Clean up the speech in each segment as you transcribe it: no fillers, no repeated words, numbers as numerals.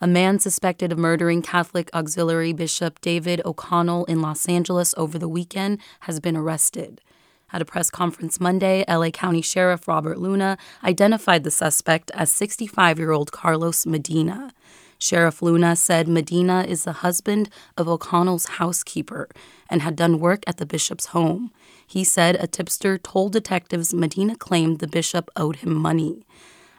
A man suspected of murdering Catholic Auxiliary Bishop David O'Connell in Los Angeles over the weekend has been arrested. At a press conference Monday, LA County Sheriff Robert Luna identified the suspect as 65-year-old Carlos Medina. Sheriff Luna said Medina is the husband of O'Connell's housekeeper and had done work at the bishop's home. He said a tipster told detectives Medina claimed the bishop owed him money.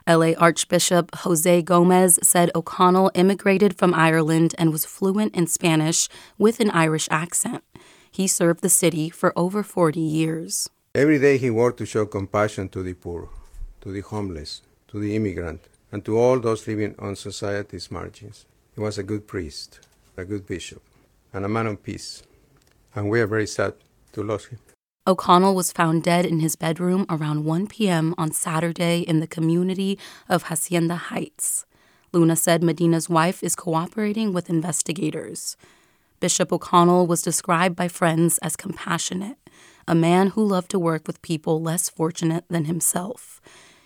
LA Archbishop Jose Gomez said O'Connell immigrated from Ireland and was fluent in Spanish with an Irish accent. He served the city for over 40 years. Every day he worked to show compassion to the poor, to the homeless, to the immigrant, and to all those living on society's margins. He was a good priest, a good bishop, and a man of peace. And we are very sad to lose him. O'Connell was found dead in his bedroom around 1 p.m. on Saturday in the community of Hacienda Heights. Luna said Medina's wife is cooperating with investigators. Bishop O'Connell was described by friends as compassionate, a man who loved to work with people less fortunate than himself.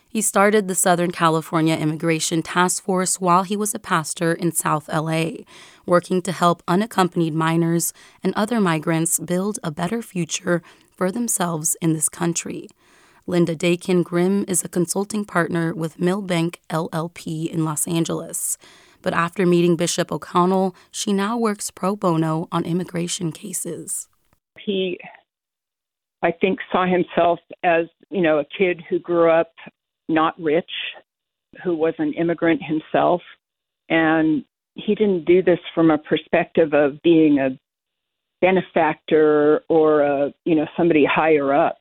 He started the Southern California Immigration Task Force while he was a pastor in South LA, working to help unaccompanied minors and other migrants build a better future for themselves in this country. Linda Dakin-Grimm is a consulting partner with Milbank LLP in Los Angeles. But after meeting Bishop O'Connell, she now works pro bono on immigration cases. He, I think, saw himself as, a kid who grew up not rich, who was an immigrant himself. And he didn't do this from a perspective of being a benefactor or, somebody higher up.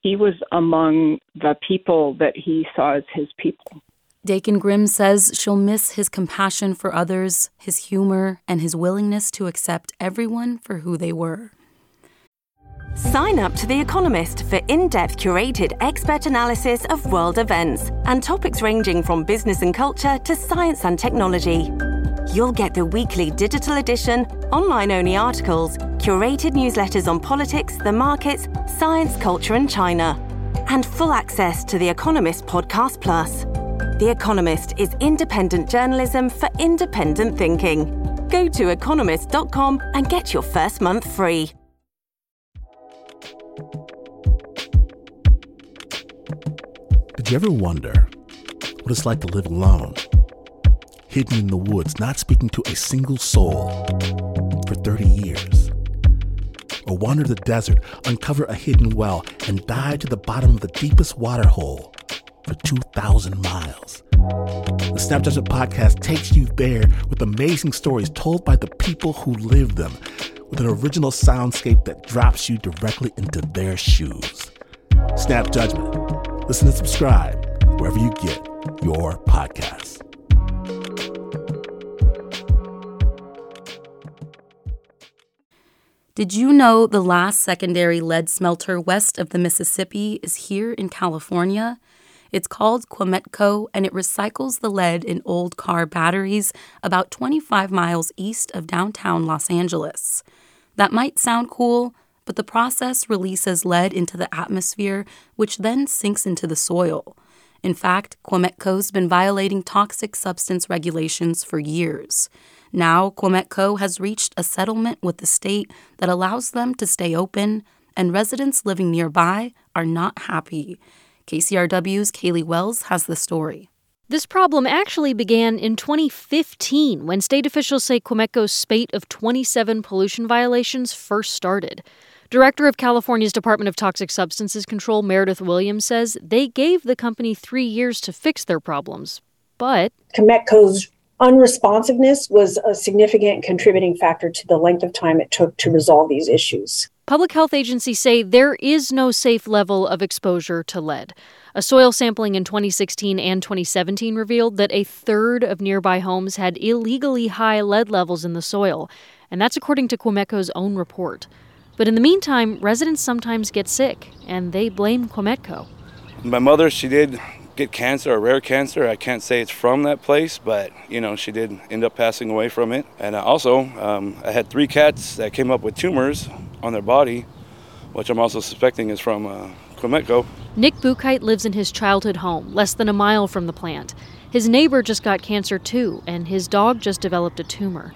He was among the people that he saw as his people. Dakin-Grimm says she'll miss his compassion for others, his humor, and his willingness to accept everyone for who they were. Sign up to The Economist for in-depth curated expert analysis of world events and topics ranging from business and culture to science and technology. You'll get the weekly digital edition, online-only articles, curated newsletters on politics, the markets, science, culture, and China, and full access to The Economist Podcast Plus. The Economist is independent journalism for independent thinking. Go to economist.com and get your first month free. Did you ever wonder what it's like to live alone, hidden in the woods, not speaking to a single soul for 30 years? Or wander the desert, uncover a hidden well, and dive to the bottom of the deepest water hole for 2,000 miles? The Snap Judgment Podcast takes you there with amazing stories told by the people who live them, with an original soundscape that drops you directly into their shoes. Snap Judgment. Listen and subscribe wherever you get your podcasts. Did you know the last secondary lead smelter west of the Mississippi is here in California? It's called Quemetco, and it recycles the lead in old car batteries about 25 miles east of downtown Los Angeles. That might sound cool, but the process releases lead into the atmosphere, which then sinks into the soil. In fact, Quemetco's been violating toxic substance regulations for years. Now, Quemetco has reached a settlement with the state that allows them to stay open, and residents living nearby are not happy. KCRW's Kaylee Wells has the story. This problem actually began in 2015 when state officials say Quemetco's spate of 27 pollution violations first started. Director of California's Department of Toxic Substances Control, Meredith Williams, says they gave the company 3 years to fix their problems, but Quemetco's unresponsiveness was a significant contributing factor to the length of time it took to resolve these issues. Public health agencies say there is no safe level of exposure to lead. A soil sampling in 2016 and 2017 revealed that a third of nearby homes had illegally high lead levels in the soil, and that's according to Quemetco's own report. But in the meantime, residents sometimes get sick, and they blame Quemetco. My mother, she did get cancer, a rare cancer. I can't say it's from that place, but, you know, she did end up passing away from it. And also, I had 3 cats that came up with tumors on their body, which I'm also suspecting is from Quemetco. Nick Bukite lives in his childhood home, less than a mile from the plant. His neighbor just got cancer too, and his dog just developed a tumor.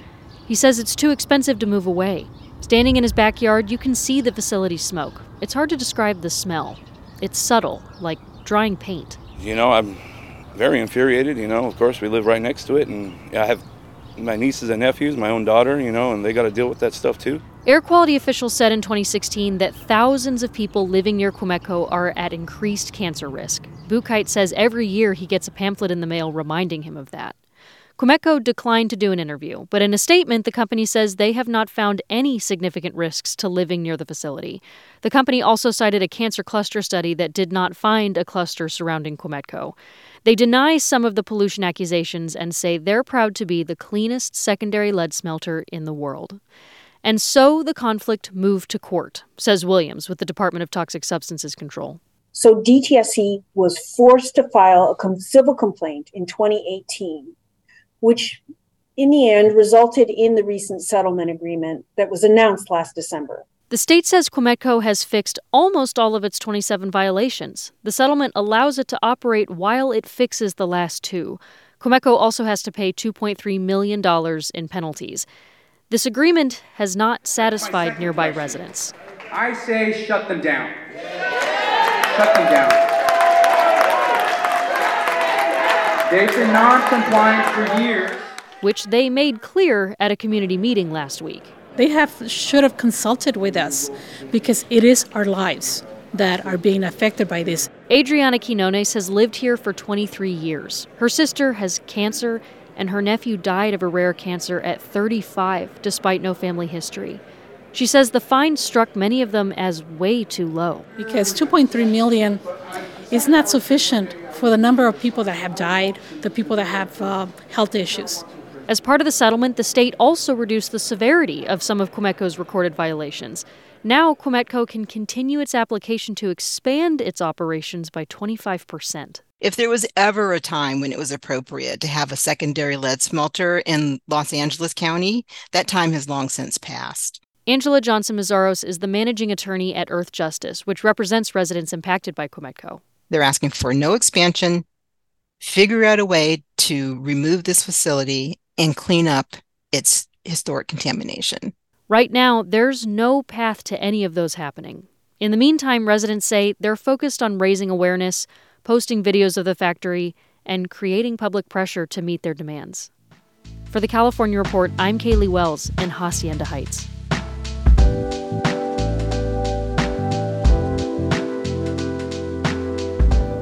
He says it's too expensive to move away. Standing in his backyard, you can see the facility smoke. It's hard to describe the smell. It's subtle, like drying paint. You know, I'm very infuriated, you know. Of course, we live right next to it, and I have my nieces and nephews, my own daughter, you know, and they got to deal with that stuff too. Air quality officials said in 2016 that thousands of people living near Quemetco are at increased cancer risk. Bukite says every year he gets a pamphlet in the mail reminding him of that. Quemetco declined to do an interview, but in a statement, the company says they have not found any significant risks to living near the facility. The company also cited a cancer cluster study that did not find a cluster surrounding Quemetco. They deny some of the pollution accusations and say they're proud to be the cleanest secondary lead smelter in the world. And so the conflict moved to court, says Williams with the Department of Toxic Substances Control. So DTSC was forced to file a civil complaint in 2018, which in the end resulted in the recent settlement agreement that was announced last December. The state says Quemetco has fixed almost all of its 27 violations. The settlement allows it to operate while it fixes the last 2. Quemetco also has to pay $2.3 million in penalties. This agreement has not satisfied nearby residents. I say shut them down. Shut them down. They've been non-compliant for years. Which they made clear at a community meeting last week. They should have consulted with us because it is our lives that are being affected by this. Adriana Quinones has lived here for 23 years. Her sister has cancer, and her nephew died of a rare cancer at 35, despite no family history. She says the fine struck many of them as way too low. Because $2.3 million is not sufficient for the number of people that have died, the people that have health issues. As part of the settlement, the state also reduced the severity of some of Quemetco's recorded violations. Now, Quemetco can continue its application to expand its operations by 25%. If there was ever a time when it was appropriate to have a secondary lead smelter in Los Angeles County, that time has long since passed. Angela Johnson-Mazaros is the managing attorney at Earth Justice, which represents residents impacted by Quemetco. They're asking for no expansion, figure out a way to remove this facility and clean up its historic contamination. Right now, there's no path to any of those happening. In the meantime, residents say they're focused on raising awareness, posting videos of the factory, and creating public pressure to meet their demands. For the California Report, I'm Kaylee Wells in Hacienda Heights.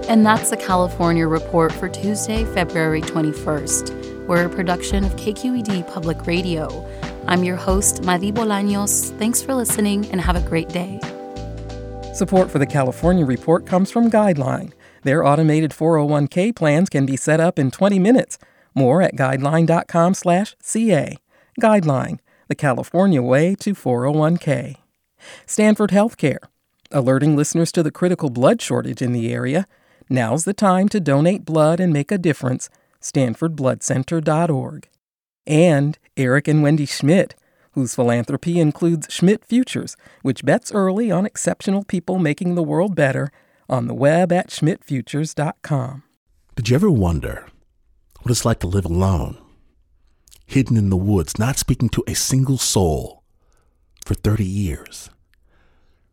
And that's the California Report for Tuesday, February 21st. We're a production of KQED Public Radio. I'm your host, Madi Bolaños. Thanks for listening and have a great day. Support for the California Report comes from Guideline. Their automated 401k plans can be set up in 20 minutes. More at guideline.com/CA. Guideline, the California way to 401k. Stanford Healthcare, alerting listeners to the critical blood shortage in the area. Now's the time to donate blood and make a difference. StanfordBloodCenter.org. And Eric and Wendy Schmidt, whose philanthropy includes Schmidt Futures, which bets early on exceptional people making the world better, on the web at schmidtfutures.com. Did you ever wonder what it's like to live alone, hidden in the woods, not speaking to a single soul for 30 years?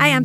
Hi, I'm